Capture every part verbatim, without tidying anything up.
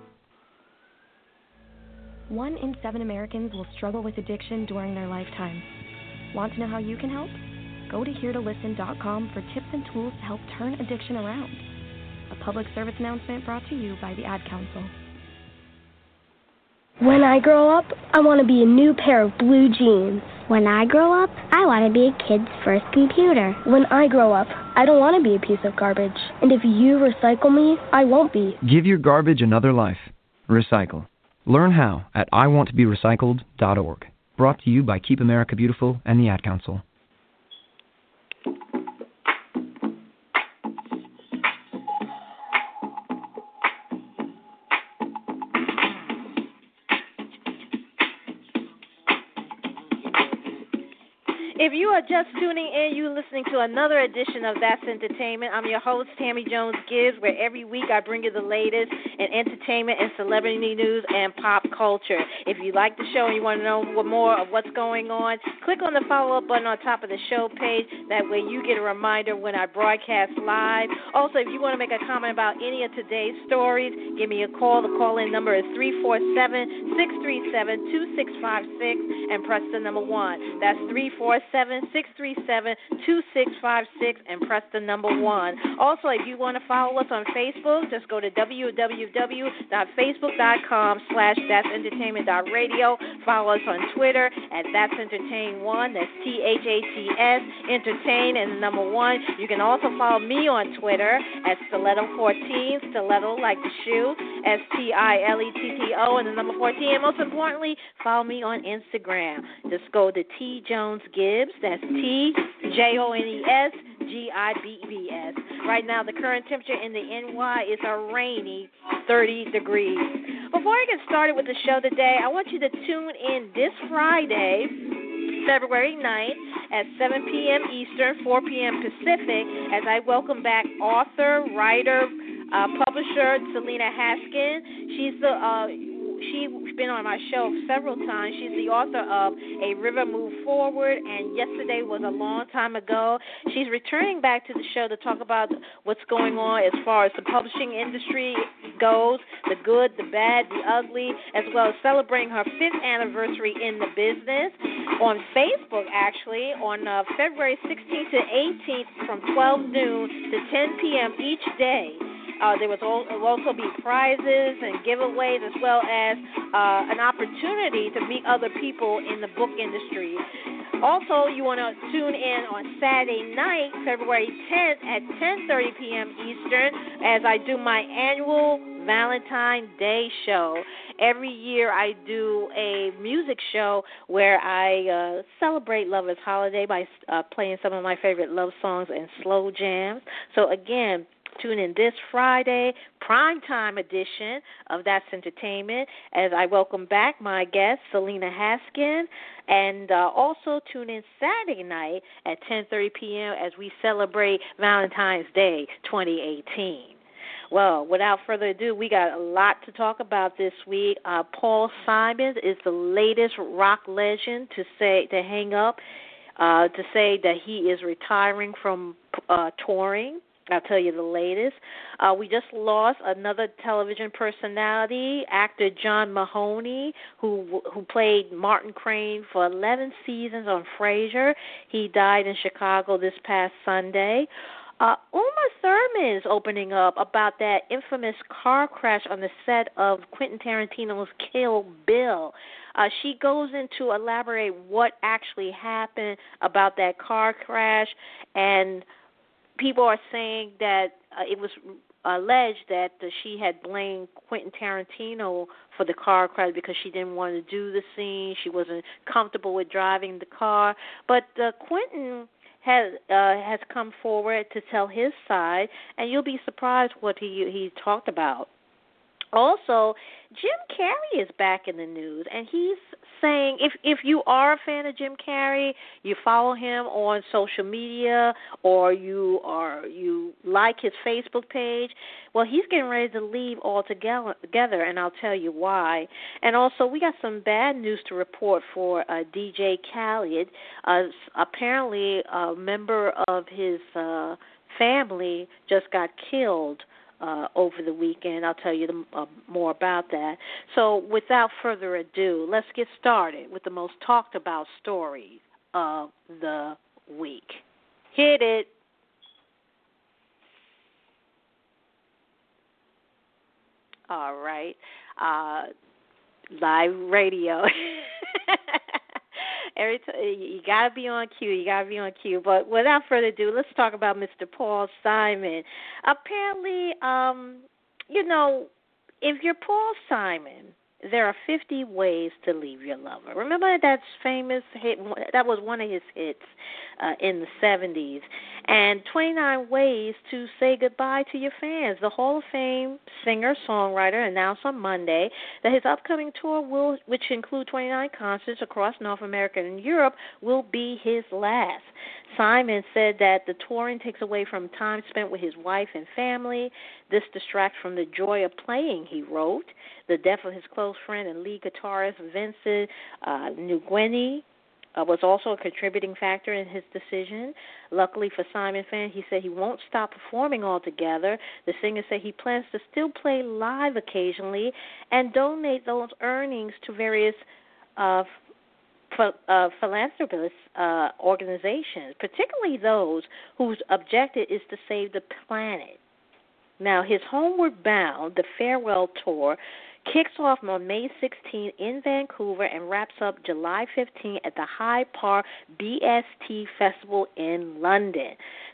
One in seven Americans will struggle with addiction during their lifetime. Want to know how you can help? Go to here to listen dot com for tips and tools to help turn addiction around. A public service announcement brought to you by the Ad Council. When I grow up, I want to be a new pair of blue jeans. When I grow up, I want to be a kid's first computer. When I grow up, I don't want to be a piece of garbage. And if you recycle me, I won't be. Give your garbage another life. Recycle. Learn how at I want to be recycled dot org. Brought to you by Keep America Beautiful and the Ad Council. If you are just tuning in, you're listening to another edition of That's Entertainment. I'm your host, Tammy Jones Gibbs, where every week I bring you the latest in entertainment and celebrity news and pop culture. If you like the show and you want to know more of what's going on, click on the follow-up button on top of the show page. That way you get a reminder when I broadcast live. Also, if you want to make a comment about any of today's stories, give me a call. The call-in number is three four seven, six three seven, two six five six and press the number one. That's three four seven, six three seven, two six five six. seven six three seven, two six five six and press the number one. Also, if you want to follow us on Facebook, just go to w w w dot facebook dot com slash that's entertainment dot radio. Follow us on Twitter at That's Entertain One. That's T H A T S, entertain, and the number one. You can also follow me on Twitter at Stiletto fourteen, Stiletto like the shoe, S T I L E T T O, and the number fourteen. And most importantly, follow me on Instagram. Just go to T Jones Gibbs. That's T J O N E S G I B B S. Right now, the current temperature in the N Y is a rainy thirty degrees. Before I get started with the show today, I want you to tune in this Friday, February ninth, at seven p.m. Eastern, four p.m. Pacific, as I welcome back author, writer, uh, publisher Selena Haskin. She's the... Uh, She's been on my show several times. She's the author of A River Moved Forward, and Yesterday Was a Long Time Ago. She's returning back to the show to talk about what's going on as far as the publishing industry goes, the good, the bad, the ugly, as well as celebrating her fifth anniversary in the business on Facebook, actually, on uh, February sixteenth to eighteenth from twelve noon to ten p.m. each day. Uh, there was all, will also be prizes and giveaways, as well as uh, an opportunity to meet other people in the book industry. Also, you want to tune in on Saturday night, February tenth at ten thirty p.m. Eastern, as I do my annual Valentine's Day show. Every year I do a music show where I uh, celebrate Lover's Holiday by uh, playing some of my favorite love songs and slow jams. So, again, tune in this Friday, primetime edition of That's Entertainment, as I welcome back my guest, Selena Haskin, and uh, also tune in Saturday night at ten thirty p.m. as we celebrate Valentine's Day twenty eighteen. Well, without further ado, we got a lot to talk about this week. Uh, Paul Simon is the latest rock legend to say to hang up, uh, to say that he is retiring from uh, touring. I'll tell you the latest. Uh, we just lost another television personality, actor John Mahoney, who who played Martin Crane for eleven seasons on Frasier. He died in Chicago this past Sunday. Uh, Uma Thurman is opening up about that infamous car crash on the set of Quentin Tarantino's Kill Bill. Uh, she goes in to elaborate what actually happened about that car crash, and people are saying that uh, it was alleged that uh, she had blamed Quentin Tarantino for the car crash because she didn't want to do the scene. She wasn't comfortable with driving the car. But uh, Quentin has uh, has come forward to tell his side, and you'll be surprised what he he talked about. Also, Jim Carrey is back in the news, and he's saying if, if you are a fan of Jim Carrey, you follow him on social media or you are you like his Facebook page, well, he's getting ready to leave altogether, and I'll tell you why. And also, we got some bad news to report for uh, D J Khaled. Uh, apparently, a member of his uh, family just got killed Uh, over the weekend. I'll tell you the, uh, more about that. So without further ado, let's get started with the most talked about story of the week. Hit it. All right. Uh, live radio. Every t- you got to be on cue, you got to be on cue. But without further ado, let's talk about Mister Paul Simon. Apparently, um, you know, if you're Paul Simon, there are fifty ways to leave your lover. Remember that famous hit? That was one of his hits uh, in the seventies. And twenty-nine ways to say goodbye to your fans. The Hall of Fame singer-songwriter announced on Monday that his upcoming tour, will, which include twenty-nine concerts across North America and Europe, will be his last. Simon said that the touring takes away from time spent with his wife and family. This distracts from the joy of playing, he wrote. The death of his close friend and lead guitarist Vincent uh, Nguini uh, was also a contributing factor in his decision. Luckily for Simon fans, he said he won't stop performing altogether. The singer said he plans to still play live occasionally and donate those earnings to various uh, ph- uh, philanthropist uh, organizations, particularly those whose objective is to save the planet. Now, his Homeward Bound, the farewell tour, kicks off on May sixteenth in Vancouver and wraps up July fifteenth at the Hyde Park B S T Festival in London.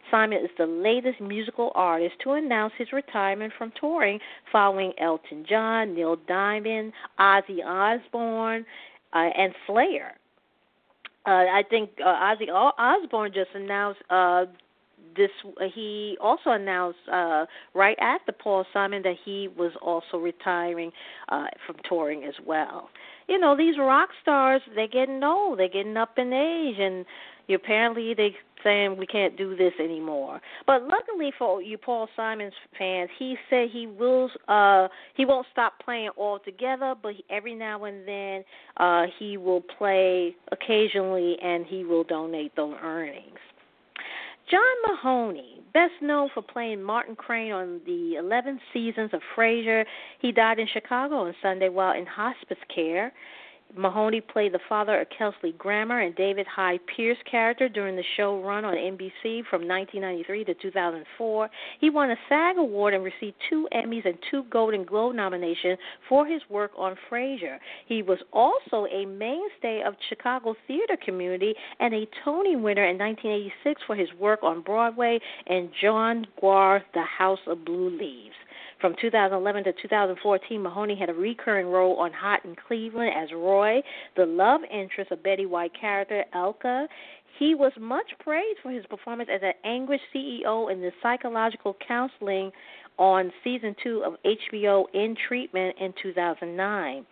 Simon is the latest musical artist to announce his retirement from touring following Elton John, Neil Diamond, Ozzy Osbourne, uh, and Slayer. Uh, I think uh, Ozzy Osbourne just announced uh, This he also announced uh, right after Paul Simon that he was also retiring uh, from touring as well. You know, these rock stars, they're getting old, they're getting up in age, and apparently they're saying we can't do this anymore. But luckily for you Paul Simon's fans, he said he will uh, he won't stop playing altogether, but every now and then uh, he will play occasionally and he will donate those earnings. John Mahoney, best known for playing Martin Crane on the eleven seasons of Frasier, he died in Chicago on Sunday while in hospice care. Mahoney played the father of Kelsey Grammer and David Hyde Pierce character during the show run on N B C from nineteen ninety-three to two thousand four. He won a SAG Award and received two Emmys and two Golden Globe nominations for his work on Frasier. He was also a mainstay of Chicago theater community and a Tony winner in nineteen eighty-six for his work on Broadway and John Guare's The House of Blue Leaves. From two thousand eleven to two thousand fourteen, Mahoney had a recurring role on Hot in Cleveland as Roy, the love interest of Betty White's character, Elka. He was much praised for his performance as an anguished C E O in the psychological counseling on season two of H B O In Treatment in two thousand nine.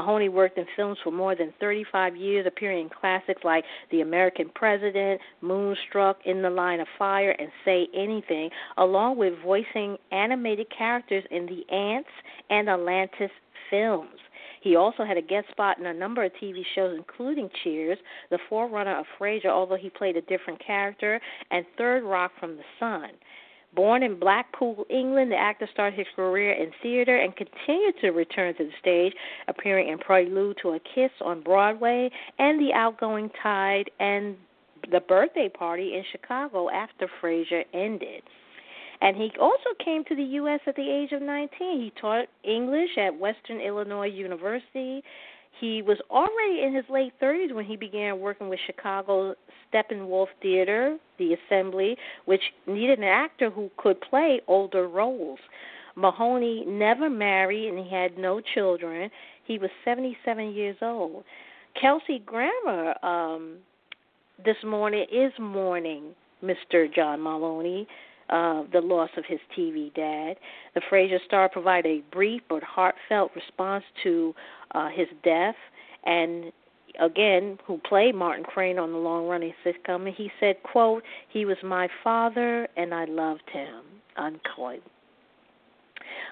Mahoney worked in films for more than thirty-five years, appearing in classics like The American President, Moonstruck, In the Line of Fire, and Say Anything, along with voicing animated characters in the Ants and Atlantis films. He also had a guest spot in a number of T V shows, including Cheers, the forerunner of Frasier, although he played a different character, and Third Rock from the Sun. Born in Blackpool, England, the actor started his career in theater and continued to return to the stage, appearing in Prelude to a Kiss on Broadway and The Outgoing Tide and The Birthday Party in Chicago after Frasier ended. And he also came to the U S at the age of nineteen. He taught English at Western Illinois University. He was already in his late thirties when he began working with Chicago Steppenwolf Theater, The Assembly, which needed an actor who could play older roles. Mahoney never married and he had no children. He was seventy-seven years old. Kelsey Grammer um, this morning is mourning Mister John Mahoney, Uh, the loss of his T V dad. The Frasier star provided a brief but heartfelt response to uh, his death, and again, who played Martin Crane on the long-running sitcom, and he said, quote, "He was my father, and I loved him," unquote.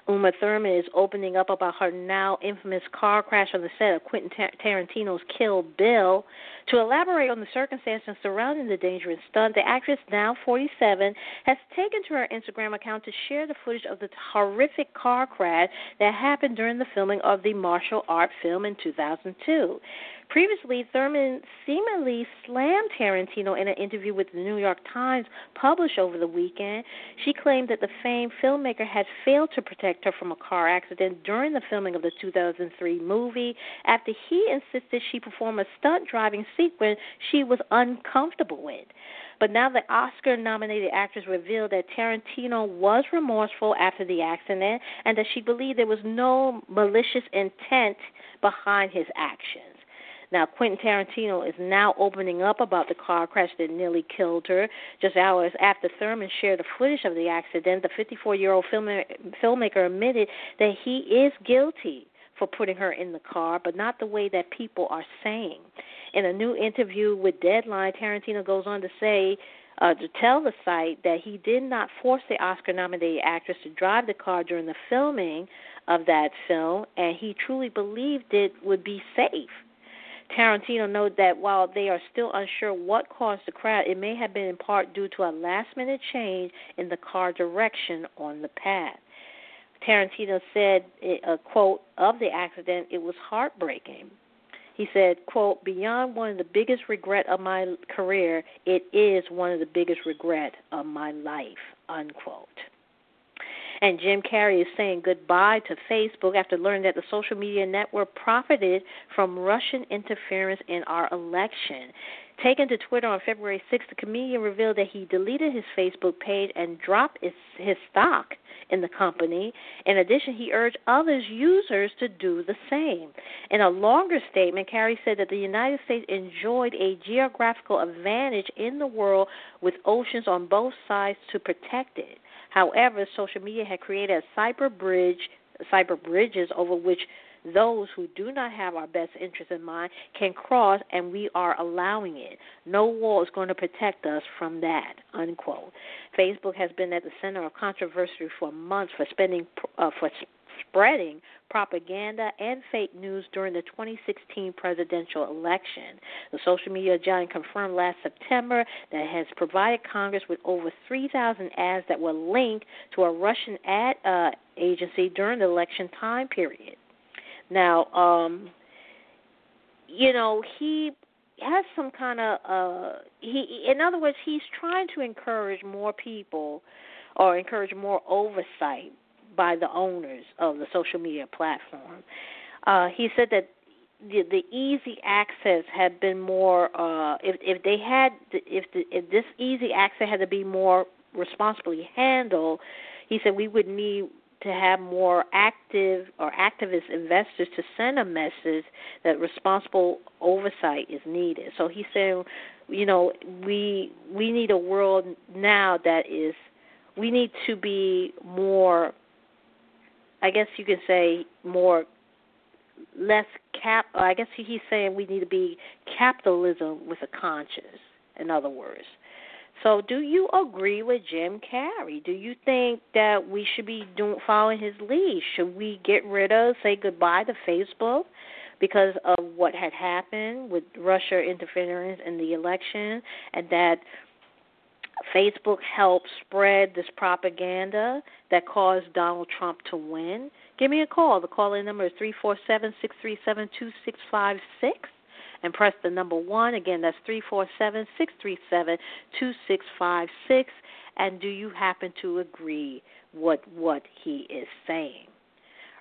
Uma Thurman is opening up about her now infamous car crash on the set of Quentin Tarantino's Kill Bill. To elaborate on the circumstances surrounding the dangerous stunt, the actress, now forty-seven, has taken to her Instagram account to share the footage of the horrific car crash that happened during the filming of the martial art film in two thousand two. Previously, Thurman seemingly slammed Tarantino in an interview with the New York Times published over the weekend. She claimed that the famed filmmaker had failed to protect her from a car accident during the filming of the two thousand three movie after he insisted she perform a stunt-driving sequence she was uncomfortable with. But now the Oscar-nominated actress revealed that Tarantino was remorseful after the accident and that she believed there was no malicious intent behind his actions. Now, Quentin Tarantino is now opening up about the car crash that nearly killed her. Just hours after Thurman shared the footage of the accident, the fifty-four-year-old filmmaker admitted that he is guilty for putting her in the car, but not the way that people are saying. In a new interview with Deadline, Tarantino goes on to say, Uh, to tell the site that he did not force the Oscar-nominated actress to drive the car during the filming of that film, and he truly believed it would be safe. Tarantino noted that while they are still unsure what caused the crash, it may have been in part due to a last-minute change in the car direction on the path. Tarantino said, a quote, of the accident, "It was heartbreaking." He said, quote, "Beyond one of the biggest regret of my career, it is one of the biggest regret of my life," unquote. And Jim Carrey is saying goodbye to Facebook after learning that the social media network profited from Russian interference in our election. Taken to Twitter on February sixth, the comedian revealed that he deleted his Facebook page and dropped his, his stock in the company. In addition, he urged others users to do the same. In a longer statement, Carrey said that the United States enjoyed a geographical advantage in the world with oceans on both sides to protect it. However, social media had created a cyber bridge, cyber bridges over which those who do not have our best interests in mind can cross, and we are allowing it. No wall is going to protect us from that, unquote. Facebook has been at the center of controversy for months for spending uh, for spreading propaganda and fake news during the twenty sixteen presidential election. The social media giant confirmed last September that it has provided Congress with over three thousand ads that were linked to a Russian ad uh, agency during the election time period. Now, um, you know, he has some kind of, uh, he. in other words, he's trying to encourage more people or encourage more oversight by the owners of the social media platform. Uh, he said that the, the easy access had been more, uh, if, if they had, if, the, if this easy access had to be more responsibly handled, he said we would need to have more active or activist investors to send a message that responsible oversight is needed. So he said, you know, we we need a world now that is, we need to be more, I guess you could say, more, less cap, I guess he's saying we need to be capitalism with a conscience, in other words. So do you agree with Jim Carrey? Do you think that we should be doing, following his lead? Should we get rid of, say goodbye to Facebook because of what had happened with Russia interference in the election, and that Facebook helped spread this propaganda that caused Donald Trump to win. Give me a call. The call-in number is three four seven, six three seven, two six five six and press the number one. Again, that's three four seven, six three seven, two six five six. And do you happen to agree with what he is saying?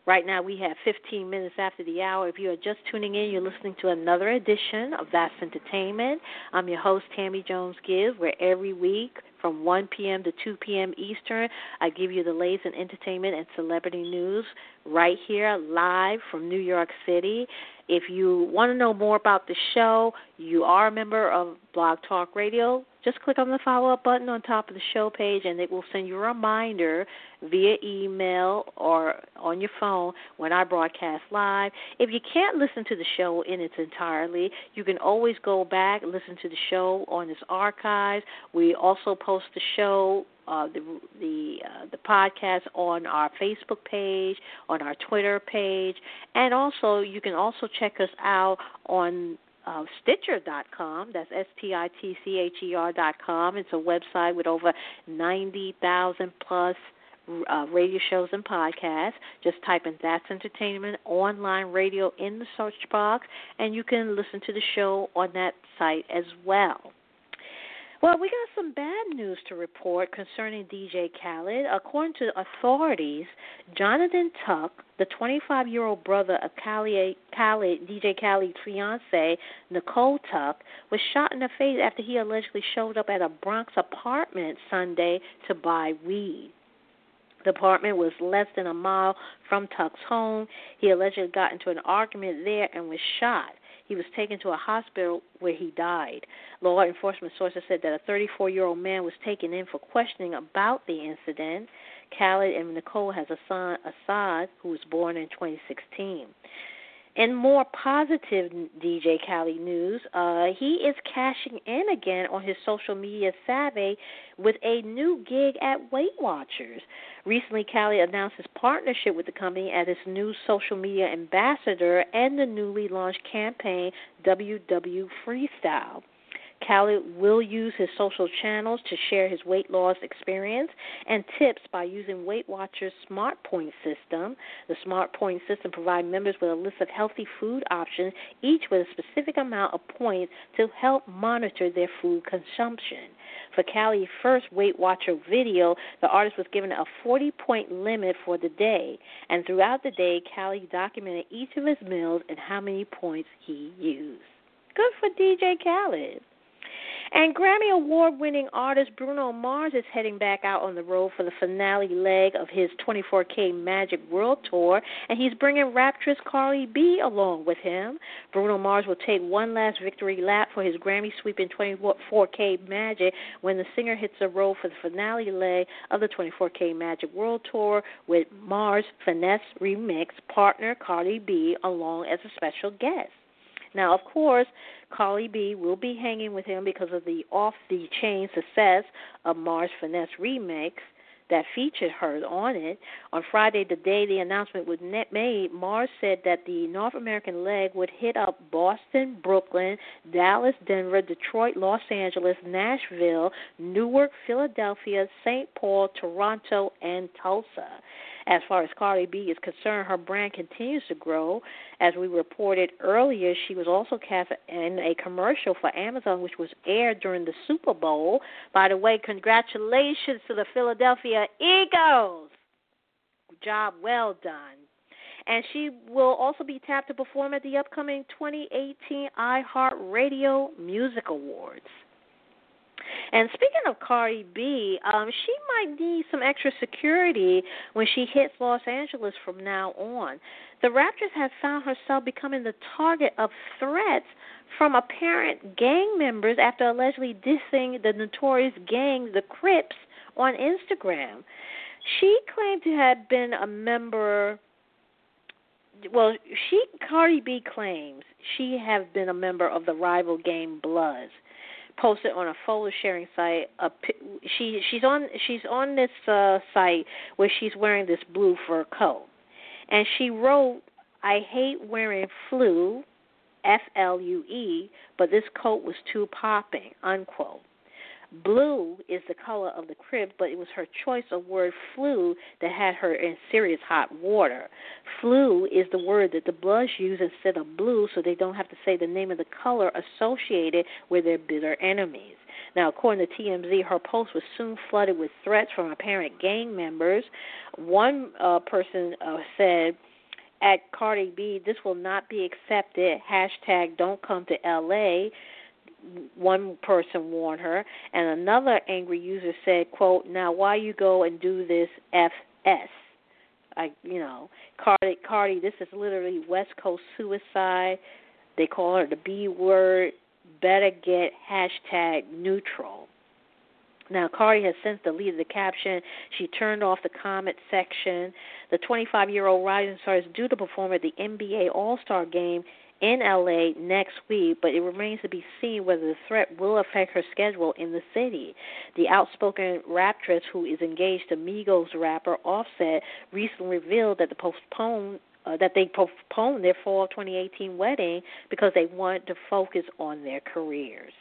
Right now we have fifteen minutes after the hour. If you are just tuning in, you're listening to another edition of That's Entertainment. I'm your host, Tammy Jones Gibbs, where every week from one p.m. to two p.m. Eastern, I give you the latest in entertainment and celebrity news right here live from New York City. If you want to know more about the show, you are a member of Blog Talk Radio, just click on the follow-up button on top of the show page, and it will send you a reminder via email or on your phone when I broadcast live. If you can't listen to the show in its entirety, you can always go back and listen to the show on its archives. We also post the show, uh, the the, uh, the podcast on our Facebook page, on our Twitter page, and also you can also check us out on Uh, Stitcher dot com, that's S T I T C H E R dot com. It's a website with over ninety thousand plus uh, radio shows and podcasts. Just type in That's Entertainment Online Radio in the search box, and you can listen to the show on that site as well. Well, we got some bad news to report concerning D J Khaled. According to authorities, Jonathan Tuck, the twenty-five-year-old brother of Khaled, Khaled, D J Khaled's fiancée, Nicole Tuck, was shot in the face after he allegedly showed up at a Bronx apartment Sunday to buy weed. The apartment was less than a mile from Tuck's home. He allegedly got into an argument there and was shot. He was taken to a hospital where he died. Law enforcement sources said that a thirty-four-year-old man was taken in for questioning about the incident. Khaled and Nicole has a son, Assad, who was born in twenty sixteen. In more positive D J Khaled news, uh, he is cashing in again on his social media savvy with a new gig at Weight Watchers. Recently, Khaled announced his partnership with the company as its new social media ambassador and the newly launched campaign, W W Freestyle. Khaled will use his social channels to share his weight loss experience and tips by using Weight Watchers' Smart Point system. The Smart Point system provides members with a list of healthy food options, each with a specific amount of points to help monitor their food consumption. For Khaled's first Weight Watcher video, the artist was given a forty-point limit for the day, and throughout the day, Khaled documented each of his meals and how many points he used. Good for D J Khaled. And Grammy Award-winning artist Bruno Mars is heading back out on the road for the finale leg of his twenty-four K Magic World Tour, and he's bringing raptress Cardi B along with him. Bruno Mars will take one last victory lap for his Grammy-sweeping twenty-four K Magic when the singer hits the road for the finale leg of the twenty-four K Magic World Tour with Mars' Finesse remix partner Cardi B along as a special guest. Now, of course, Cardi B will be hanging with him because of the off-the-chain success of Mars' Finesse remix that featured her on it. On Friday, the day the announcement was made, Mars said that the North American leg would hit up Boston, Brooklyn, Dallas, Denver, Detroit, Los Angeles, Nashville, Newark, Philadelphia, Saint Paul, Toronto, and Tulsa. As far as Cardi B is concerned, her brand continues to grow. As we reported earlier, she was also cast in a commercial for Amazon, which was aired during the Super Bowl. By the way, congratulations to the Philadelphia Eagles. Job well done. And she will also be tapped to perform at the upcoming twenty eighteen iHeartRadio Music Awards. And speaking of Cardi B, um, she might need some extra security when she hits Los Angeles from now on. The raptress has found herself becoming the target of threats from apparent gang members after allegedly dissing the notorious gang, the Crips, on Instagram. She claimed to have been a member... Well, she Cardi B claims she have been a member of the rival gang Bloods. Posted on a photo sharing site, a, she she's on she's on this uh, site where she's wearing this blue fur coat, and she wrote, "I hate wearing flu, F L U E, but this coat was too popping." Unquote. Blue is the color of the crib, but it was her choice of word flu that had her in serious hot water. Flu is the word that the Bloods use instead of blue, so they don't have to say the name of the color associated with their bitter enemies. Now, according to T M Z, her post was soon flooded with threats from apparent gang members. One uh, person uh, said, at Cardi B, this will not be accepted, hashtag don't come to L A, one person warned her, and another angry user said, quote, now why you go and do this F S? I, you know, Cardi, Cardi, this is literally West Coast suicide. They call her the B word. Better get hashtag neutral. Now, Cardi has since deleted the caption. She turned off the comment section. The twenty-five-year-old rising star is due to perform at the N B A All-Star Game in L A next week, but it remains to be seen whether the threat will affect her schedule in the city. The outspoken raptress, who is engaged to Migos rapper Offset, recently revealed that the postponed Uh, that they postponed their fall twenty eighteen wedding because they wanted to focus on their careers.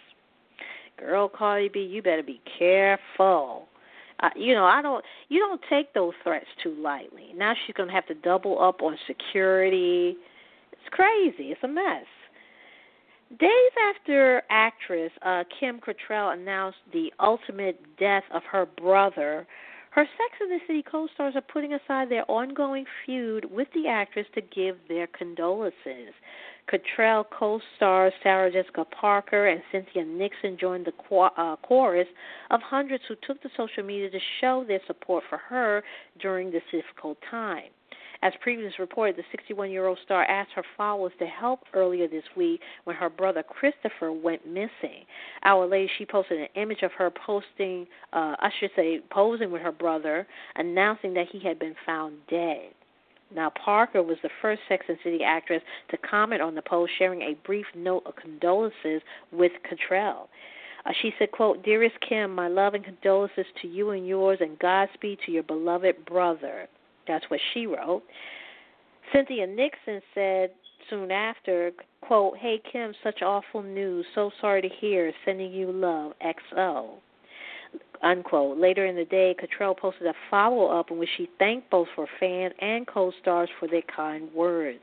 Girl, Cardi B, you better be careful. Uh, you know, I don't. You don't take those threats too lightly. Now she's gonna have to double up on security. It's crazy. It's a mess. Days after actress uh, Kim Cattrall announced the ultimate death of her brother, her Sex and the City co-stars are putting aside their ongoing feud with the actress to give their condolences. Cattrall co-stars Sarah Jessica Parker and Cynthia Nixon joined the cho- uh, chorus of hundreds who took to social media to show their support for her during this difficult time. As previously reported, the sixty-one-year-old star asked her followers to help earlier this week when her brother Christopher went missing. Hour later, she posted an image of her posting, uh, I should say, posing with her brother, announcing that he had been found dead. Now, Parker was the first Sex and City actress to comment on the post, sharing a brief note of condolences with Cattrall. Uh, she said, quote, "Dearest Kim, my love and condolences to you and yours, and Godspeed to your beloved brother." That's what she wrote. Cynthia Nixon said soon after, quote, "Hey, Kim, such awful news. So sorry to hear. Sending you love. X O." Unquote. Later in the day, Cattrall posted a follow-up in which she thanked both her fans and co-stars for their kind words.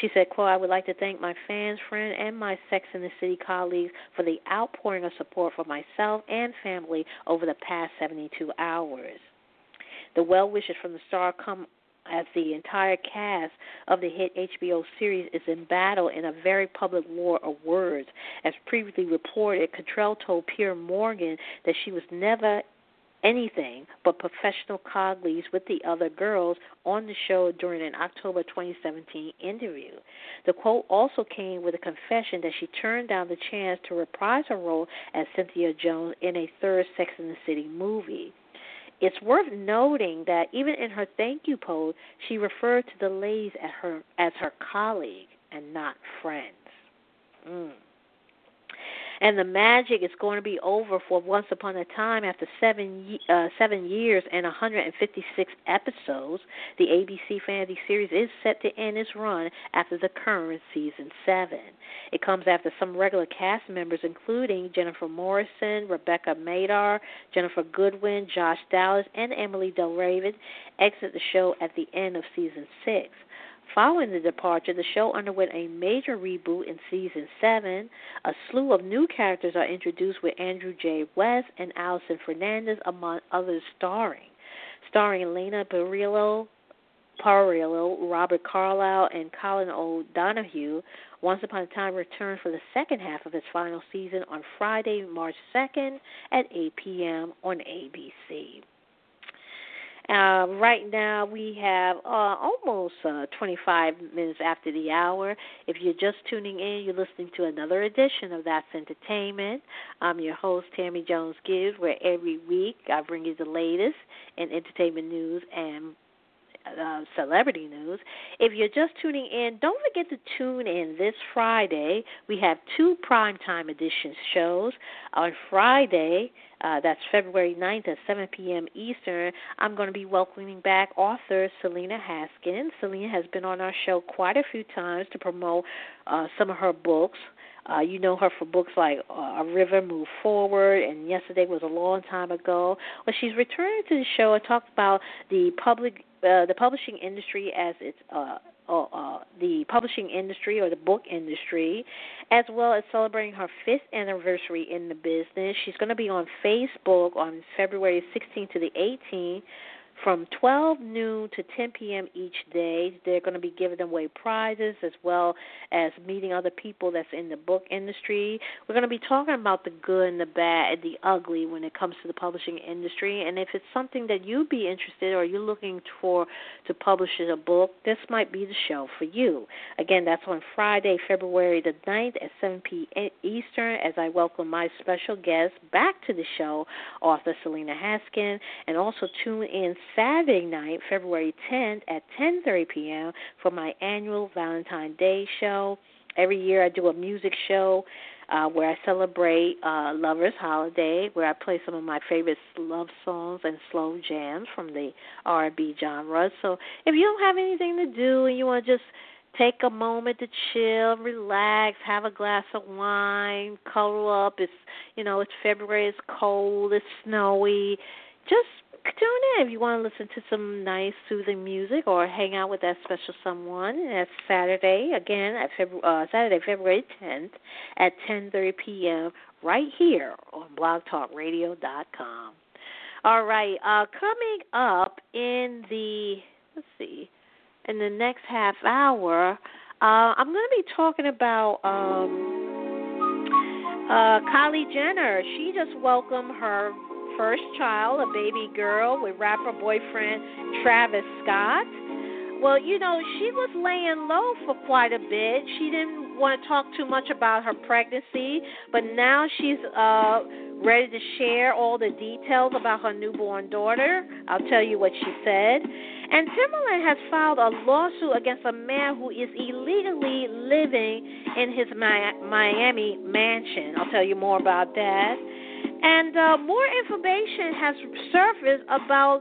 She said, quote, "I would like to thank my fans, friend, and my Sex and the City colleagues for the outpouring of support for myself and family over the past seventy-two hours. The well wishes from the star come as the entire cast of the hit H B O series is embattled in a very public war of words." As previously reported, Cattrall told Pierre Morgan that she was never anything but professional colleagues with the other girls on the show during an October twenty seventeen interview. The quote also came with a confession that she turned down the chance to reprise her role as Cynthia Jones in a third Sex and the City movie. It's worth noting that even in her thank you post, she referred to the ladies as her, as her colleague and not friends. Mm. And the magic is going to be over for Once Upon a Time after seven uh, seven years and one hundred fifty-six episodes. The A B C fantasy series is set to end its run after the current season seven. It comes after some regular cast members, including Jennifer Morrison, Rebecca Madar, Jennifer Goodwin, Josh Dallas, and Emily Del Raven, exit the show at the end of season six. Following the departure, the show underwent a major reboot in Season seven. A slew of new characters are introduced with Andrew J. West and Allison Fernandez, among others starring. Starring Elena Perillo, Perillo, Robert Carlyle, and Colin O'Donoghue, Once Upon a Time returns for the second half of its final season on Friday, March second at eight p.m. on A B C. Uh, right now we have uh, almost uh, twenty-five minutes after the hour. If you're just tuning in, you're listening to another edition of That's Entertainment. I'm your host, Tammy Jones Gibbs, where every week I bring you the latest in entertainment news and Uh, celebrity news. If you're just tuning in, don't forget to tune in this Friday. We have two primetime edition shows. On Friday, uh, that's February ninth at seven p.m. Eastern, I'm going to be welcoming back author Selena Haskin. Selena has been on our show quite a few times to promote uh, some of her books. Uh, you know her for books like uh, A River Moved Forward and Yesterday Was a Long Time Ago. Well, she's returning to the show and talks about the public, uh, the publishing industry as its uh, uh, uh, the publishing industry or the book industry, as well as celebrating her fifth anniversary in the business. She's going to be on Facebook on February sixteenth to the eighteenth. From twelve noon to ten p.m. each day. They're going to be giving away prizes as well as meeting other people that's in the book industry. We're going to be talking about the good and the bad and the ugly when it comes to the publishing industry. And if it's something that you'd be interested or you're looking for to publish in a book, this might be the show for you. Again, that's on Friday, February the ninth at seven p.m. Eastern, as I welcome my special guest back to the show, author Selena Haskin, and also tune in Saturday night, February tenth at ten thirty p.m. for my annual Valentine's Day show. Every year I do a music show uh, where I celebrate uh, Lover's Holiday, where I play some of my favorite love songs and slow jams from the R and B genre. So if you don't have anything to do and you want to just take a moment to chill, relax, have a glass of wine, cuddle up. It's, you know, it's February, it's cold, it's snowy. Just tune in if you want to listen to some nice soothing music or hang out with that special someone. And that's Saturday, again, at February, uh, Saturday, February tenth at ten thirty p.m. right here on blog talk radio dot com. All right, uh, coming up in the, let's see, in the next half hour, uh, I'm going to be talking about um, uh, Kylie Jenner. She just welcomed her first child, a baby girl, with rapper boyfriend Travis Scott. Well, you know, she was laying low for quite a bit. She didn't want to talk too much about her pregnancy, but now she's uh, ready to share all the details about her newborn daughter. I'll tell you what she said. And Timberland has filed a lawsuit against a man who is illegally living in his Miami mansion. I'll tell you more about that. And uh, more information has surfaced about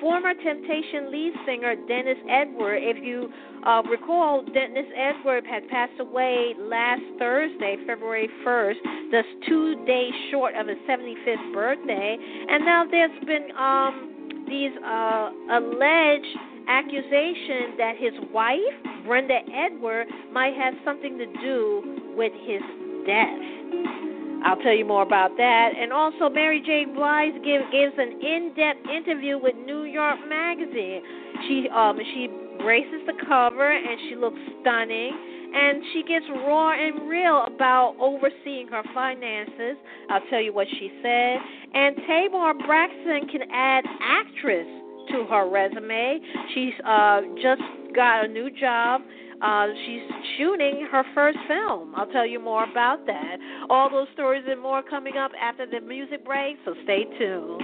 former Temptation lead singer Dennis Edward. If you uh, recall, Dennis Edward had passed away last Thursday, February first, just two days short of his seventy-fifth birthday. And now there's been um, these uh, alleged accusations that his wife, Brenda Edward, might have something to do with his death. I'll tell you more about that. And also, Mary J. Blige give, gives an in-depth interview with New York Magazine. She um, she braces the cover, and she looks stunning. And she gets raw and real about overseeing her finances. I'll tell you what she said. And Tamar Braxton can add actress to her resume. She's uh, just got a new job. Uh, she's shooting her first film. I'll tell you more about that. All those stories and more coming up after the music break, so stay tuned.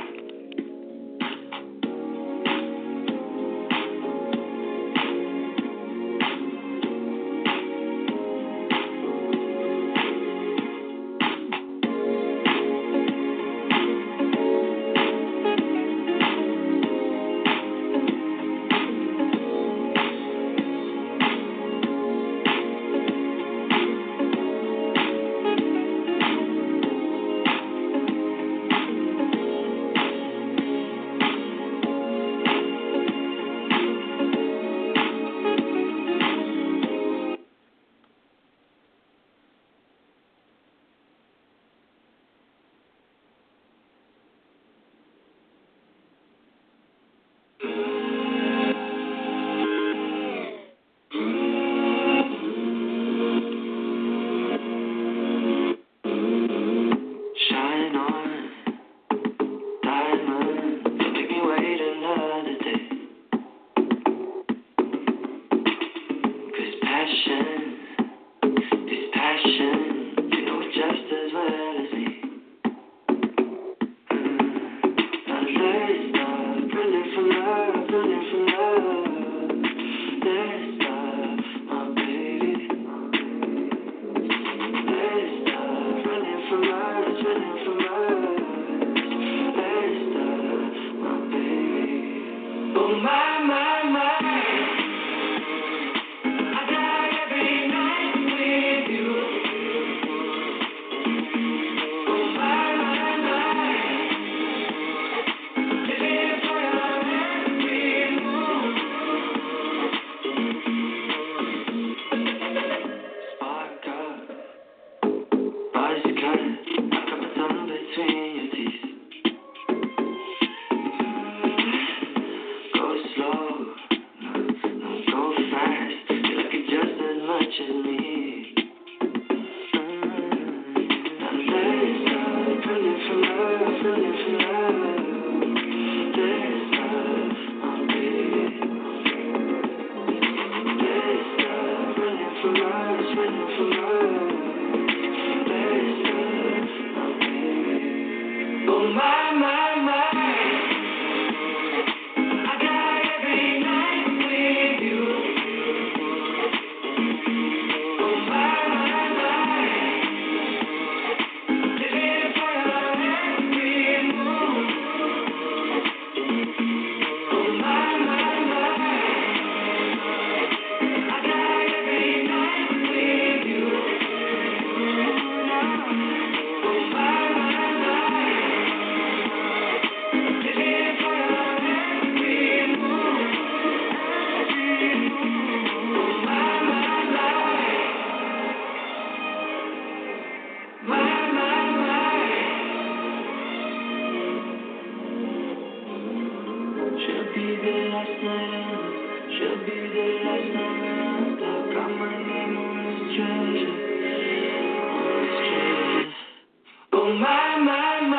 last night. Should be the last night. Got my name on this treasure. On this treasure. Oh my, my, my.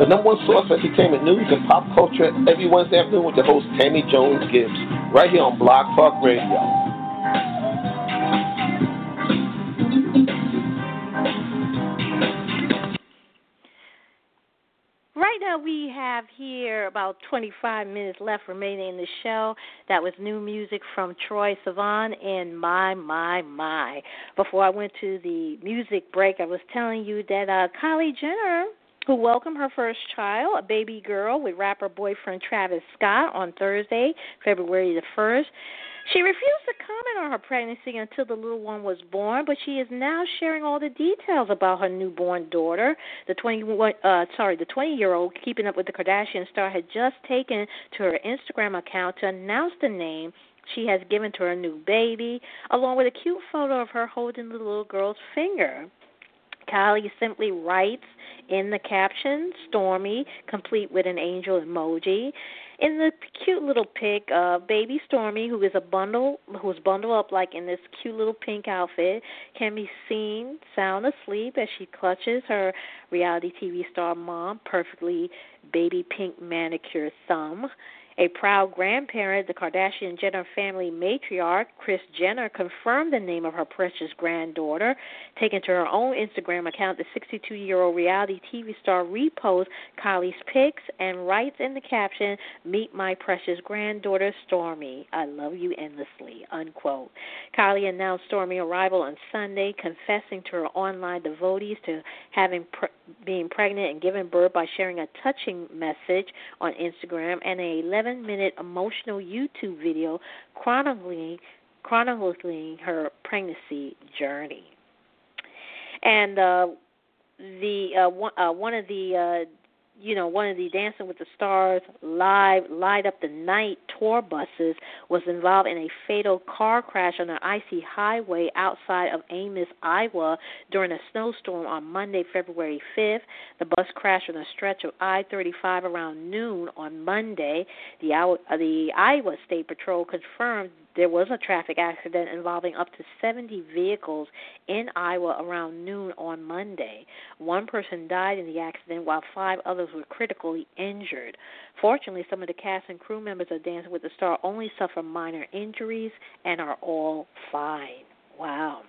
The number one source for entertainment news and pop culture every Wednesday afternoon with your host Tammy Jones Gibbs, right here on Blog Talk Radio. Right now we have here about twenty-five minutes left remaining in the show. That was new music from Troye Sivan and My, My, My. Before I went to the music break, I was telling you that uh, Kylie Jenner, who welcomed her first child, a baby girl, with rapper boyfriend Travis Scott on Thursday, February the first. She refused to comment on her pregnancy until the little one was born, but she is now sharing all the details about her newborn daughter. The twenty-one, uh, sorry, the twenty-year-old Keeping Up with the Kardashian star had just taken to her Instagram account to announce the name she has given to her new baby, along with a cute photo of her holding the little girl's finger. Kylie simply writes in the caption, Stormy, complete with an angel emoji. In the cute little pic of uh, baby Stormy, who is a bundle, who's bundled up like in this cute little pink outfit, can be seen sound asleep as she clutches her reality T V star mom, perfectly baby pink manicured thumb. A proud grandparent, the Kardashian Jenner family matriarch, Kris Jenner, confirmed the name of her precious granddaughter. Taken to her own Instagram account, the sixty-two-year-old reality T V star reposts Kylie's pics and writes in the caption, Meet my precious granddaughter, Stormy. I love you endlessly, unquote. Kylie announced Stormy's arrival on Sunday, confessing to her online devotees to having pre- being pregnant and giving birth by sharing a touching message on Instagram and a eleven-minute emotional YouTube video chronicling, chronicling her pregnancy journey. And uh, the uh, one, uh, one of the uh, you know one of the Dancing with the Stars live light up the night tour buses was involved in a fatal car crash on an icy highway outside of Ames, Iowa, during a snowstorm on Monday, February fifth. The bus crashed on a stretch of I thirty-five around noon on Monday. The Iowa, the Iowa State Patrol confirmed there was a traffic accident involving up to seventy vehicles in Iowa around noon on Monday. One person died in the accident while five others were critically injured. Fortunately, some of the cast and crew members of Dancing with the Star only suffered minor injuries and are all fine. Wow.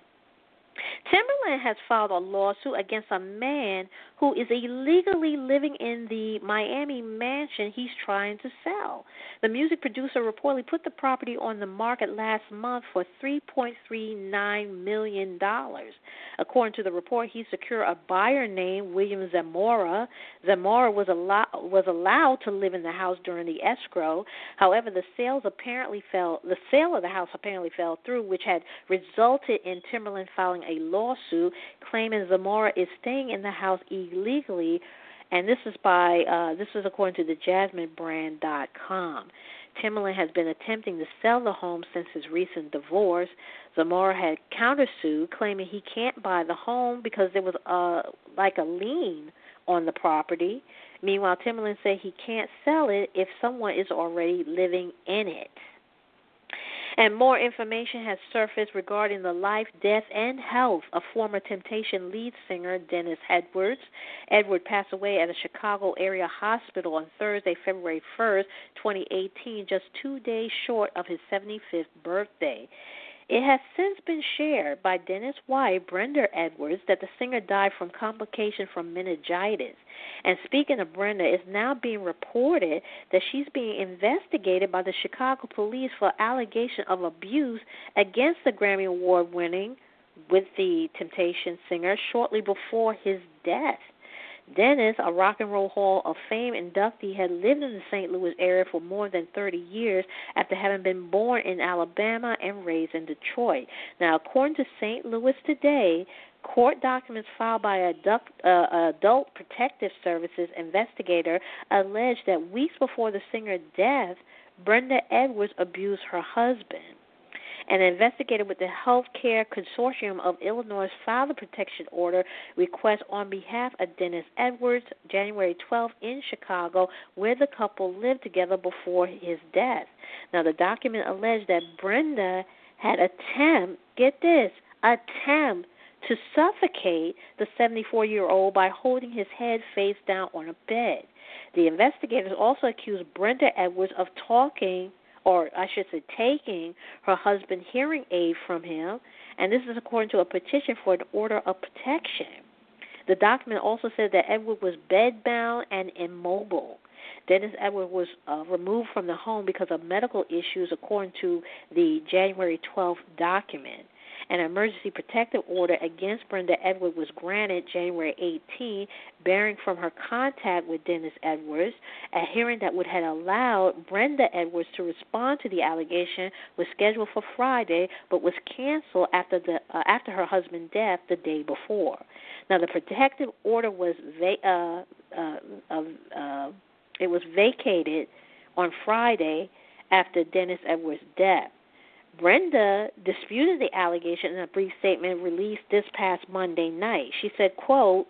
Timberland has filed a lawsuit against a man who is illegally living in the Miami mansion he's trying to sell. The music producer reportedly put the property on the market last month for three point three nine million dollars. According to the report, he secured a buyer named William Zamora. Zamora was, allow- was allowed to live in the house during the escrow. However, the sales apparently fell. The sale of the house apparently fell through, which had resulted in Timberland filing a lawsuit claiming Zamora is staying in the house illegally, and this is by uh, this is according to the jasmine brand dot com. Timberland has been attempting to sell the home since his recent divorce. Zamora had countersued, claiming he can't buy the home because there was uh, like a lien on the property. Meanwhile, Timberland said he can't sell it if someone is already living in it. And more information has surfaced regarding the life, death, and health of former Temptation lead singer Dennis Edwards. Edward passed away at a Chicago area hospital on Thursday, February first, twenty eighteen, just two days short of his seventy-fifth birthday. It has since been shared by Dennis' wife, Brenda Edwards, that the singer died from complications from meningitis. And speaking of Brenda, it's now being reported that she's being investigated by the Chicago police for allegation of abuse against the Grammy Award winning with the Temptations singer shortly before his death. Dennis, a Rock and Roll Hall of Fame inductee, had lived in the Saint Louis area for more than thirty years after having been born in Alabama and raised in Detroit. Now, according to Saint Louis Today, court documents filed by adult, uh, Adult Protective Services investigator allege that weeks before the singer's death, Brenda Edwards abused her husband. An investigator with the Healthcare Consortium of Illinois filed a protection order request on behalf of Dennis Edwards January twelfth in Chicago, where the couple lived together before his death. Now, the document alleged that Brenda had attempt, get this, attempt to suffocate the seventy-four-year-old by holding his head face down on a bed. The investigators also accused Brenda Edwards of talking or I should say taking her husband's hearing aid from him, and this is according to a petition for an order of protection. The document also said that Edward was bedbound and immobile. Dennis Edward was uh, removed from the home because of medical issues, according to the January twelfth document. An emergency protective order against Brenda Edwards was granted January eighteenth, bearing from her contact with Dennis Edwards. A hearing that would have allowed Brenda Edwards to respond to the allegation was scheduled for Friday, but was canceled after the uh, after her husband's death the day before. Now, the protective order was va- uh, uh, uh, uh, it was vacated on Friday after Dennis Edwards' death. Brenda disputed the allegation in a brief statement released this past Monday night. She said, quote,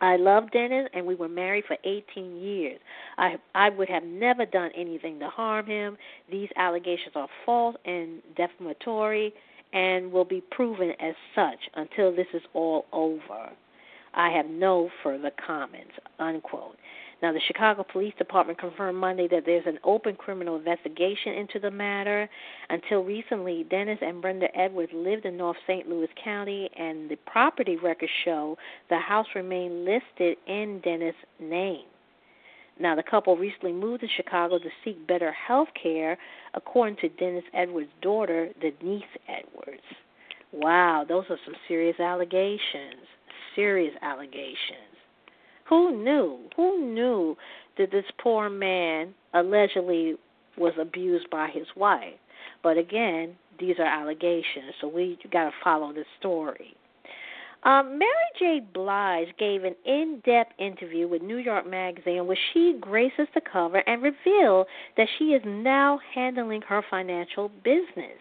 "I love Dennis, and we were married for eighteen years. I I would have never done anything to harm him. These allegations are false and defamatory and will be proven as such until this is all over. I have no further comments," unquote. Now, the Chicago Police Department confirmed Monday that there's an open criminal investigation into the matter. Until recently, Dennis and Brenda Edwards lived in North Saint Louis County, and the property records show the house remained listed in Dennis' name. Now, the couple recently moved to Chicago to seek better health care, according to Dennis Edwards' daughter, Denise Edwards. Wow, those are some serious allegations, serious allegations. Who knew? Who knew that this poor man allegedly was abused by his wife? But again, these are allegations, so we got to follow the story. Um, Mary J. Blige gave an in-depth interview with New York Magazine, where she graces the cover and revealed that she is now handling her financial business,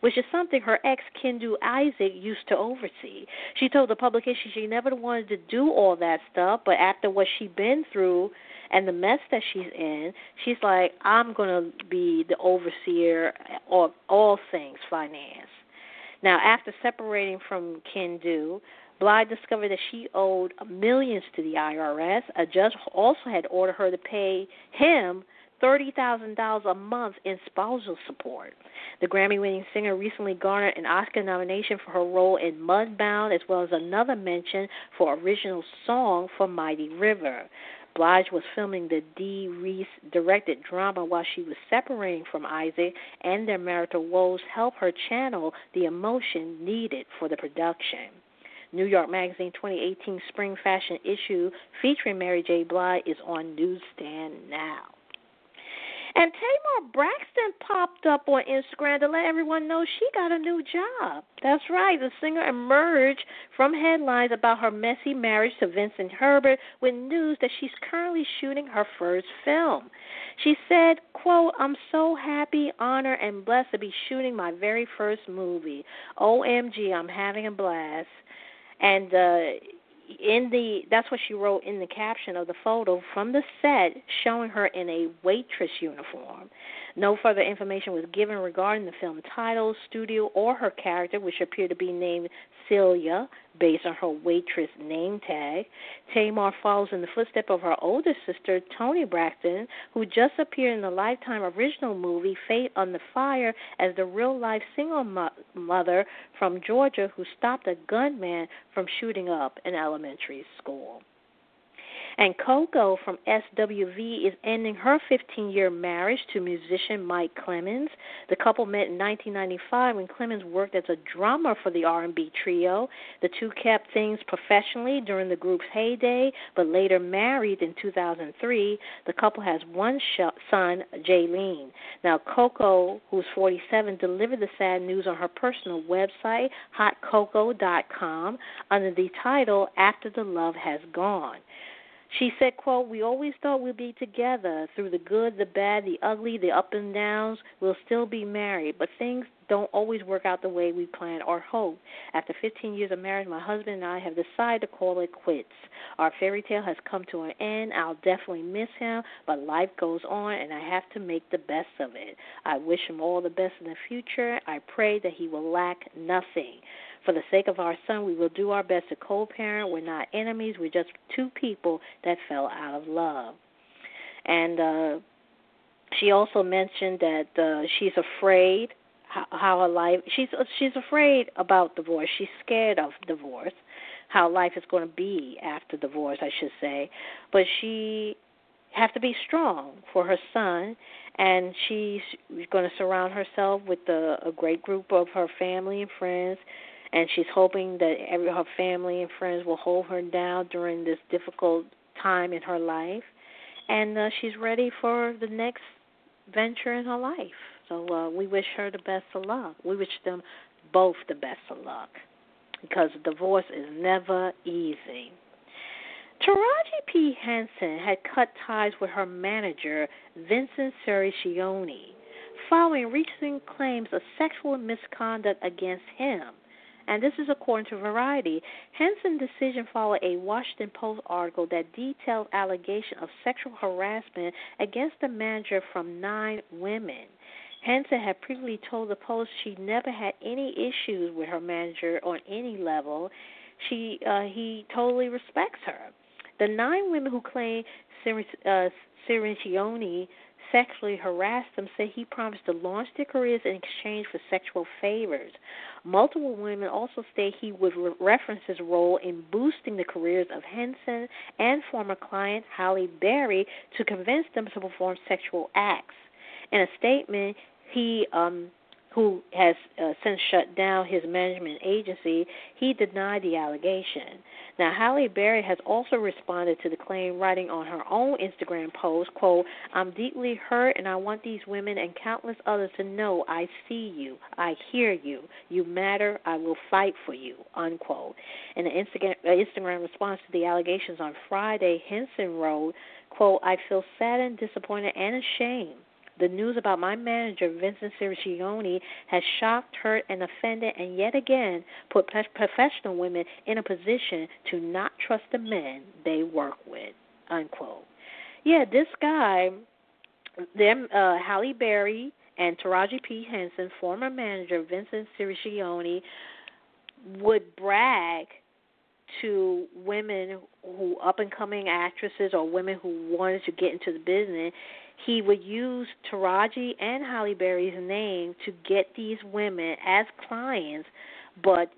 which is something her ex, Kendu Isaac, used to oversee. She told the publication she never wanted to do all that stuff, but after what she'd been through and the mess that she's in, she's like, I'm going to be the overseer of all things finance. Now, after separating from Kendu, Blige discovered that she owed millions to the I R S. A judge also had ordered her to pay him thirty thousand dollars a month in spousal support. The Grammy-winning singer recently garnered an Oscar nomination for her role in Homeward Bound, as well as another mention for original song for Mighty River. Blige was filming the Dee Reese-directed drama while she was separating from Isaac, and their marital woes helped her channel the emotion needed for the production. New York Magazine twenty eighteen Spring Fashion issue featuring Mary J. Blige is on newsstand now. And Tamar Braxton popped up on Instagram to let everyone know she got a new job. That's right. The singer emerged from headlines about her messy marriage to Vincent Herbert with news that she's currently shooting her first film. She said, quote, "I'm so happy, honored, and blessed to be shooting my very first movie. O M G, I'm having a blast." And, uh, in the that's what she wrote in the caption of the photo from the set showing her in a waitress uniform. No further information was given regarding the film title, studio, or her character, which appeared to be named Celia, based on her waitress name tag. Tamar follows in the footsteps of her older sister, Toni Braxton, who just appeared in the Lifetime original movie, Fate Under Fire, as the real-life single mo- mother from Georgia who stopped a gunman from shooting up an elementary school. And Coco from S W V is ending her fifteen-year marriage to musician Mike Clemens. The couple met in nineteen ninety-five when Clemens worked as a drummer for the R and B trio. The two kept things professionally during the group's heyday, but later married in two thousand three. The couple has one son, Jaylene. Now, Coco, who's forty-seven, delivered the sad news on her personal website, hot coco dot com, under the title After the Love Has Gone. She said, quote, "We always thought we'd be together through the good, the bad, the ugly, the up and downs. We'll still be married, but things don't always work out the way we planned or hoped. After fifteen years of marriage, my husband and I have decided to call it quits. Our fairy tale has come to an end. I'll definitely miss him, but life goes on, and I have to make the best of it. I wish him all the best in the future. I pray that he will lack nothing. For the sake of our son, we will do our best to co-parent. We're not enemies. We're just two people that fell out of love." And uh, she also mentioned that uh, she's afraid how, how her life. She's she's afraid about divorce. She's scared of divorce. How life is going to be after divorce, I should say. But she has to be strong for her son. And she's going to surround herself with a, a great group of her family and friends. And she's hoping that every, her family and friends will hold her down during this difficult time in her life. And uh, she's ready for the next venture in her life. So uh, we wish her the best of luck. We wish them both the best of luck, because divorce is never easy. Taraji P. Henson had cut ties with her manager, Vincent Cericione, following recent claims of sexual misconduct against him. And this is according to Variety. Henson's decision followed a Washington Post article that detailed allegations of sexual harassment against the manager from nine women. Henson had previously told the Post she never had any issues with her manager on any level. She, uh, he totally respects her. The nine women who claim Cericione sexually harassed them said he promised to launch their careers in exchange for sexual favors. Multiple women also state he would re- reference his role in boosting the careers of Henson and former client Halle Berry to convince them to perform sexual acts. In a statement, he um, who has uh, since shut down his management agency, he denied the allegation. Now, Halle Berry has also responded to the claim, writing on her own Instagram post, quote, "I'm deeply hurt, and I want these women and countless others to know I see you, I hear you, you matter, I will fight for you," unquote. In an Instagram response to the allegations on Friday, Henson wrote, quote, "I feel saddened, disappointed, and ashamed. The news about my manager, Vincent Cericione, has shocked, hurt, and offended, and yet again put professional women in a position to not trust the men they work with," unquote. Yeah, this guy, them, uh, Halle Berry and Taraji P. Henson, former manager Vincent Cericione, would brag to women who up-and-coming actresses or women who wanted to get into the business. He would use Taraji and Halle Berry's name to get these women as clients, but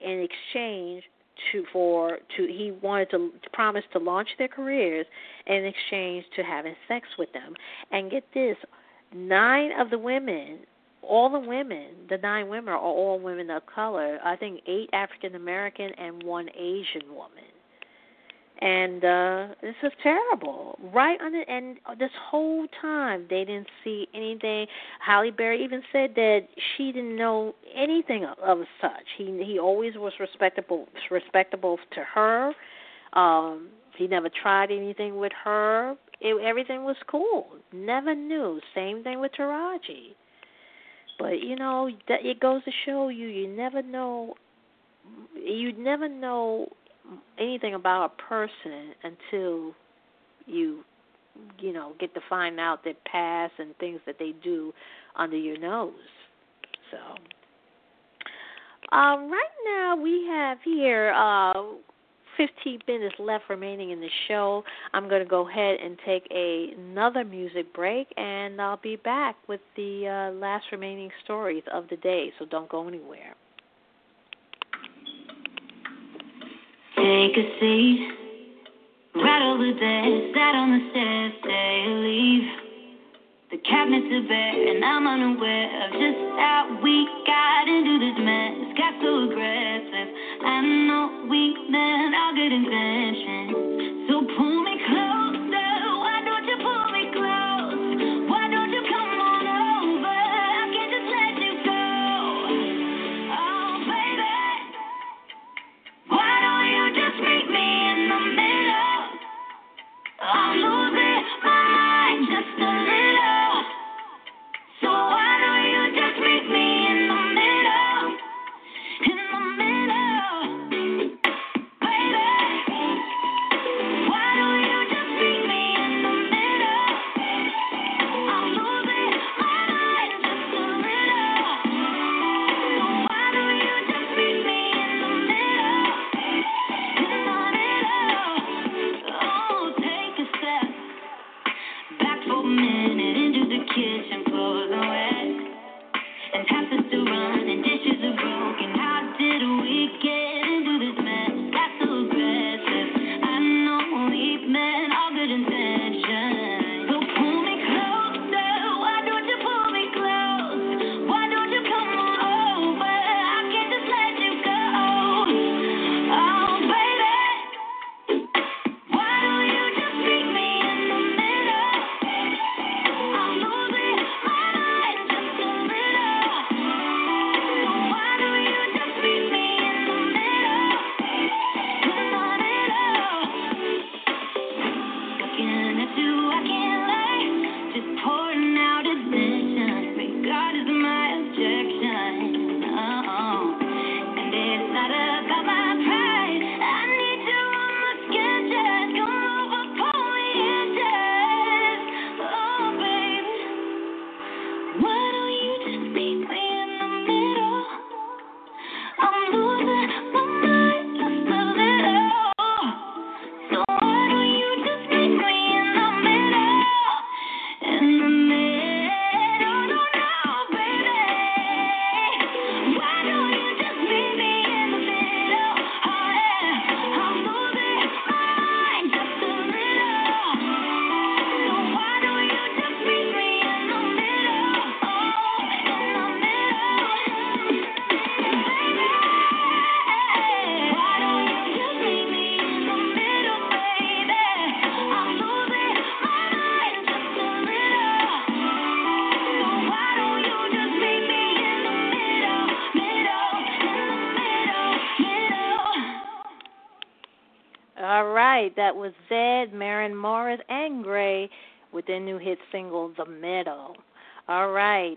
in exchange to for to he wanted to, to promise to launch their careers in exchange to having sex with them. And get this, nine of the women, all the women, the nine women are all women of color. I think eight African American and one Asian woman. And uh, this is terrible. Right on the, and this whole time they didn't see anything. Halle Berry even said that she didn't know anything of, of such. He he always was respectable respectable to her. Um, he never tried anything with her. It, everything was cool. Never knew. Same thing with Taraji. But you know, it goes to show you, you never know. You never know anything about a person until you, you know, get to find out their past and things that they do under your nose. So, um, right now we have here uh, fifteen minutes left remaining in the show. I'm going to go ahead and take a, another music break, and I'll be back with the uh, last remaining stories of the day, so don't go anywhere. Take a seat, rattle the desk, sat on the steps, say leave. The cabinets are bare, and I'm unaware of just how we got into this mess. Got so aggressive, I know we meant all good intentions. So pull me closer, why don't you pull me close? Why don't you come on over? I can't just let you go. Oh, baby, why don't just meet me in the middle. I'm losing my mind just a little. So why don't you just meet me in the middle? In the middle. Baby, why don't you just meet me in the middle? I'm losing my mind just a little. So why don't you just meet me in the middle? Oh, take a step back for a minute into the kitchen, floors are wet, and taps are still running, and dishes are broken. How did we get into this mess? Got so aggressive. I know we've meant all good intentions. So pull me closer. Why don't you pull me close? Why don't you come on over? I can't just let you go. Oh, baby. Why don't you just meet me in the middle? I'm losing my mind just a little. So why don't you just meet me in the middle? In the middle. Looking at you, I can't lie. Just pouring out attention, regardless of my objection. Oh, and it's not about my pride. I need you on my skin, just come over, pull me in, just oh, baby. Why don't you just meet me in the middle? I'm losing my mind just a little. So why don't you just meet me in the middle? In the middle, no, no, baby. Why don't you just meet me in the middle? Oh, yeah. I'm losing my mind just a little. So why don't you just meet me in the middle? Oh, in the middle, baby. Why don't you just meet me in the middle, baby? I'm losing my mind just a little. So why don't you just meet me in the middle, middle, in the middle, middle? All right, that was Zedd, Maren Morris, and Gray with their new hit single, The Middle. All right,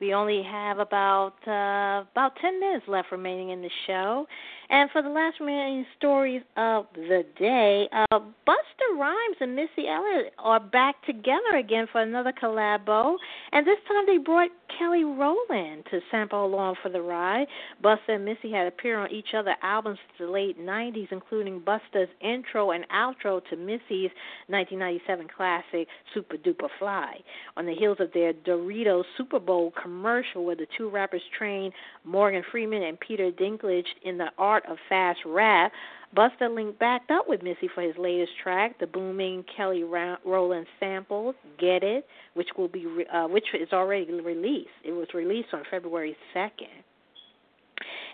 we only have about uh, about ten minutes left remaining in the show. And for the last remaining stories of the day, uh, Busta Rhymes and Missy Elliott are back together again for another collabo. And this time they brought Kelly Rowland to sample along for the ride. Busta and Missy had appeared on each other's albums since the late nineties, including Busta's intro and outro to Missy's nineteen ninety-seven classic Super Duper Fly. On the heels of their Doritos Super Bowl commercial where the two rappers trained Morgan Freeman and Peter Dinklage in the art of fast rap, Busta linked back up with Missy for his latest track, the booming Kelly Rowland sample, Get It, which will be re- uh, which is already released. It was released on February second.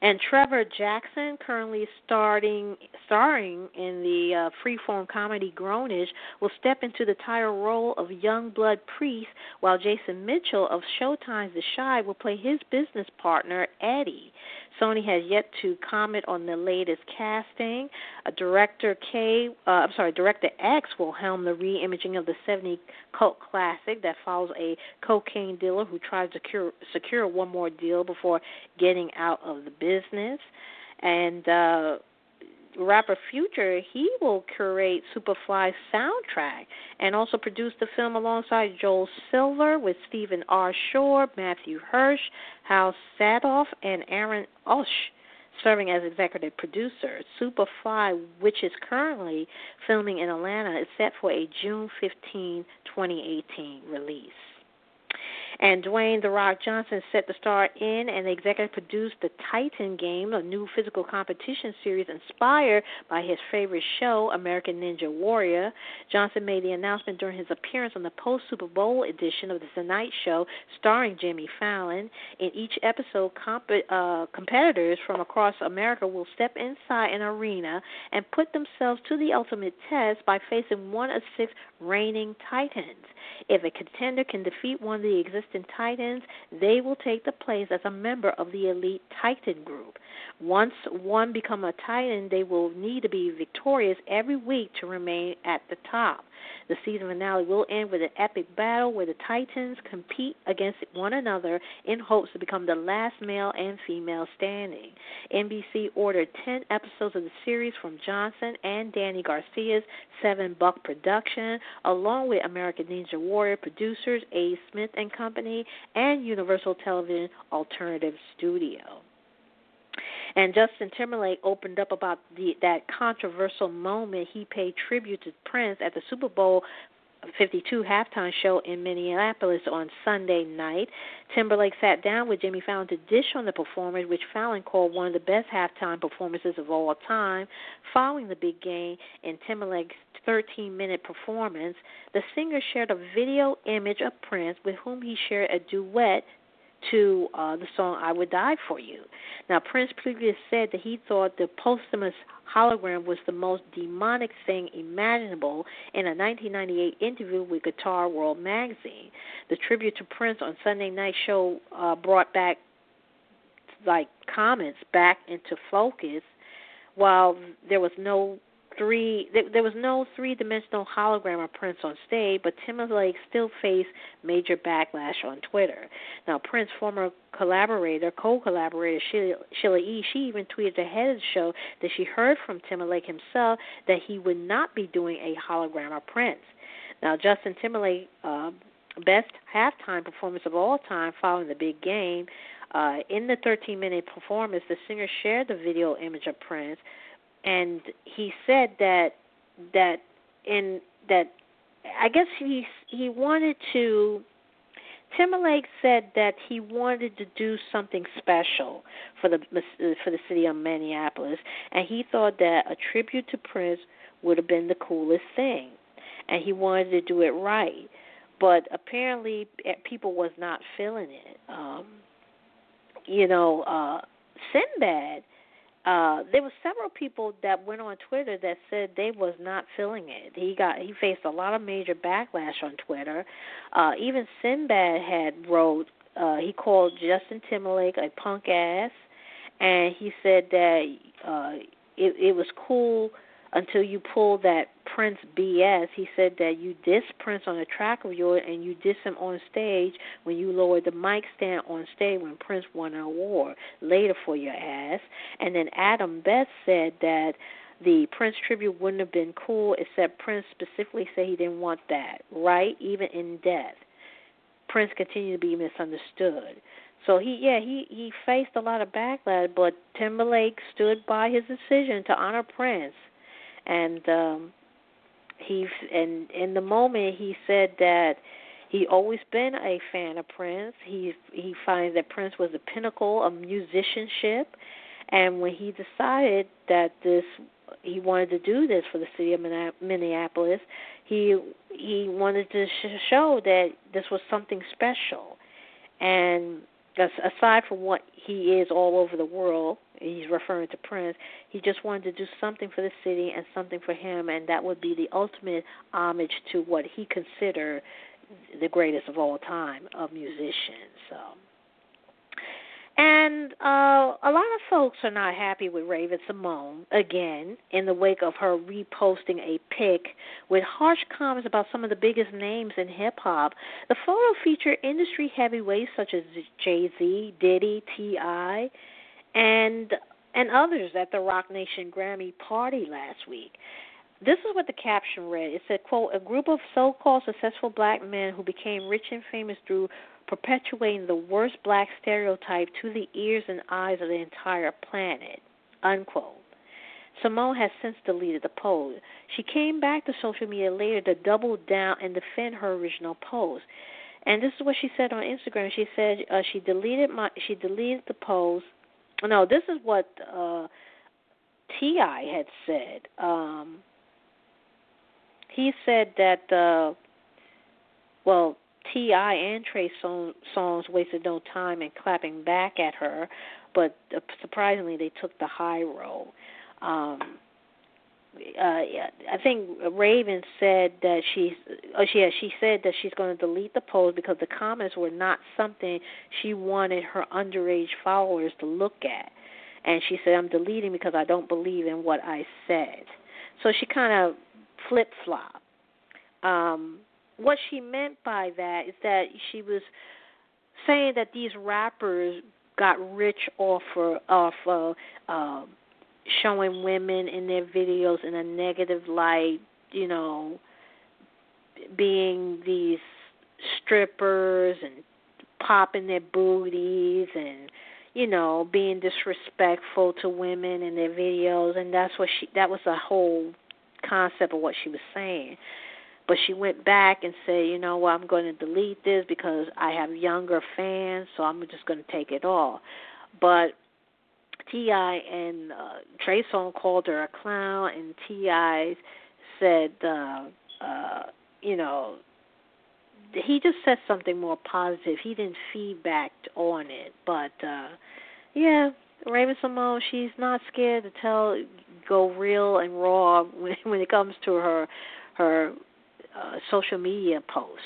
And Trevor Jackson, currently starting, starring in the uh, freeform comedy Grownish, will step into the title role of young blood priest, while Jason Mitchell of Showtime's The Shive will play his business partner, Eddie. Sony has yet to comment on the latest casting. A director K, uh, I'm sorry, Director X will helm the re-imaging of the seventies cult classic that follows a cocaine dealer who tries to cure, secure one more deal before getting out of the business. And uh, rapper Future, he will curate Superfly's soundtrack and also produce the film alongside Joel Silver with Stephen R. Shore, Matthew Hirsch, Hal Sadoff, and Aaron Osh, serving as executive producer. Superfly, which is currently filming in Atlanta, is set for a June fifteenth, twenty eighteen release. And Dwayne The Rock Johnson set to star in and executive produced The Titan Game, a new physical competition series inspired by his favorite show, American Ninja Warrior. Johnson made the announcement during his appearance on the post-Super Bowl edition of The Tonight Show, starring Jimmy Fallon. In each episode, comp- uh, competitors from across America will step inside an arena and put themselves to the ultimate test by facing one of six reigning titans. If a contender can defeat one of the existing and Titans, they will take the place as a member of the elite Titan group. Once one become a Titan, they will need to be victorious every week to remain at the top. The season finale will end with an epic battle where the Titans compete against one another in hopes to become the last male and female standing. N B C ordered ten episodes of the series from Johnson and Danny Garcia's Seven Buck production, along with American Ninja Warrior producers A. Smith and Company and Universal Television Alternative Studio. And Justin Timberlake opened up about the, that controversial moment he paid tribute to Prince at the Super Bowl fifty-two halftime show in Minneapolis on Sunday night. Timberlake sat down with Jimmy Fallon to dish on the performance, which Fallon called one of the best halftime performances of all time. Following the big game and Timberlake's thirteen-minute performance, the singer shared a video image of Prince, with whom he shared a duet to uh, the song I Would Die For You. Now, Prince previously said that he thought the posthumous hologram was the most demonic thing imaginable in a nineteen ninety-eight interview with Guitar World magazine. The tribute to Prince on Sunday night show uh, brought back, like, comments back into focus. While there was no Three, there was no three-dimensional hologram of Prince on stage, but Timberlake still faced major backlash on Twitter. Now, Prince's former collaborator, co-collaborator Sheila, Sheila E., she even tweeted ahead of the show that she heard from Timberlake himself that he would not be doing a hologram of Prince. Now, Justin Timberlake, uh, best halftime performance of all time following the big game. Uh, in the thirteen-minute performance, the singer shared the video image of Prince, and he said that that in that I guess he he wanted to. Timberlake said that he wanted to do something special for the for the city of Minneapolis, and he thought that a tribute to Prince would have been the coolest thing, and he wanted to do it right. But apparently, people was not feeling it. Um, you know, uh, Sinbad. Uh, there were several people that went on Twitter that said they was not feeling it. He got he faced a lot of major backlash on Twitter. Uh, even Sinbad had wrote, uh, he called Justin Timberlake a punk ass, and he said that uh, it, it was cool until you pulled that Prince B S. He said that you dissed Prince on a track of yours and you dissed him on stage when you lowered the mic stand on stage when Prince won an award. Later for your ass. And then Adam Best said that the Prince tribute wouldn't have been cool except Prince specifically said he didn't want that, right? Even in death, Prince continued to be misunderstood. So, he yeah, he, he faced a lot of backlash, but Timberlake stood by his decision to honor Prince. And um, he and in the moment he said that he always been a fan of Prince. He he finds that Prince was the pinnacle of musicianship, and when he decided that this he wanted to do this for the city of Minneapolis, he he wanted to show that this was something special. And aside from what he is all over the world, he's referring to Prince, he just wanted to do something for the city and something for him, and that would be the ultimate homage to what he considered the greatest of all time of musicians. So. And uh, a lot of folks are not happy with Raven Simone, again, in the wake of her reposting a pic with harsh comments about some of the biggest names in hip-hop. The photo featured industry heavyweights such as Jay-Z, Diddy, T I, and and others at the Rock Nation Grammy party last week. This is what the caption read. It said, quote, a group of so-called successful black men who became rich and famous through perpetuating the worst black stereotype to the ears and eyes of the entire planet, unquote. Simone has since deleted the post. She came back to social media later to double down and defend her original post. And this is what she said on Instagram. She said uh, she deleted my she deleted the post. No, this is what uh, T I had said. Um, he said that, uh, well, T I and Trey Songz wasted no time in clapping back at her, but uh, surprisingly they took the high road. Um, uh, I think Raven said that she's, oh, she, yeah, she said that she's going to delete the post because the comments were not something she wanted her underage followers to look at. And she said, I'm deleting because I don't believe in what I said. So she kind of flip-flopped. Um, what she meant by that is that she was saying that these rappers got rich off of, off of, um, showing women in their videos in a negative light, you know, being these strippers and popping their booties and, you know, being disrespectful to women in their videos, and that's what she, that was the whole concept of what she was saying. But she went back and said, you know what, well, I'm going to delete this because I have younger fans, so I'm just going to take it all. But T I and uh, Trey Songz called her a clown, and T I said, uh, uh, you know, he just said something more positive. He didn't feedback on it. But, uh, yeah, Raven Simone, she's not scared to tell, go real and raw when, when it comes to her her uh, social media posts.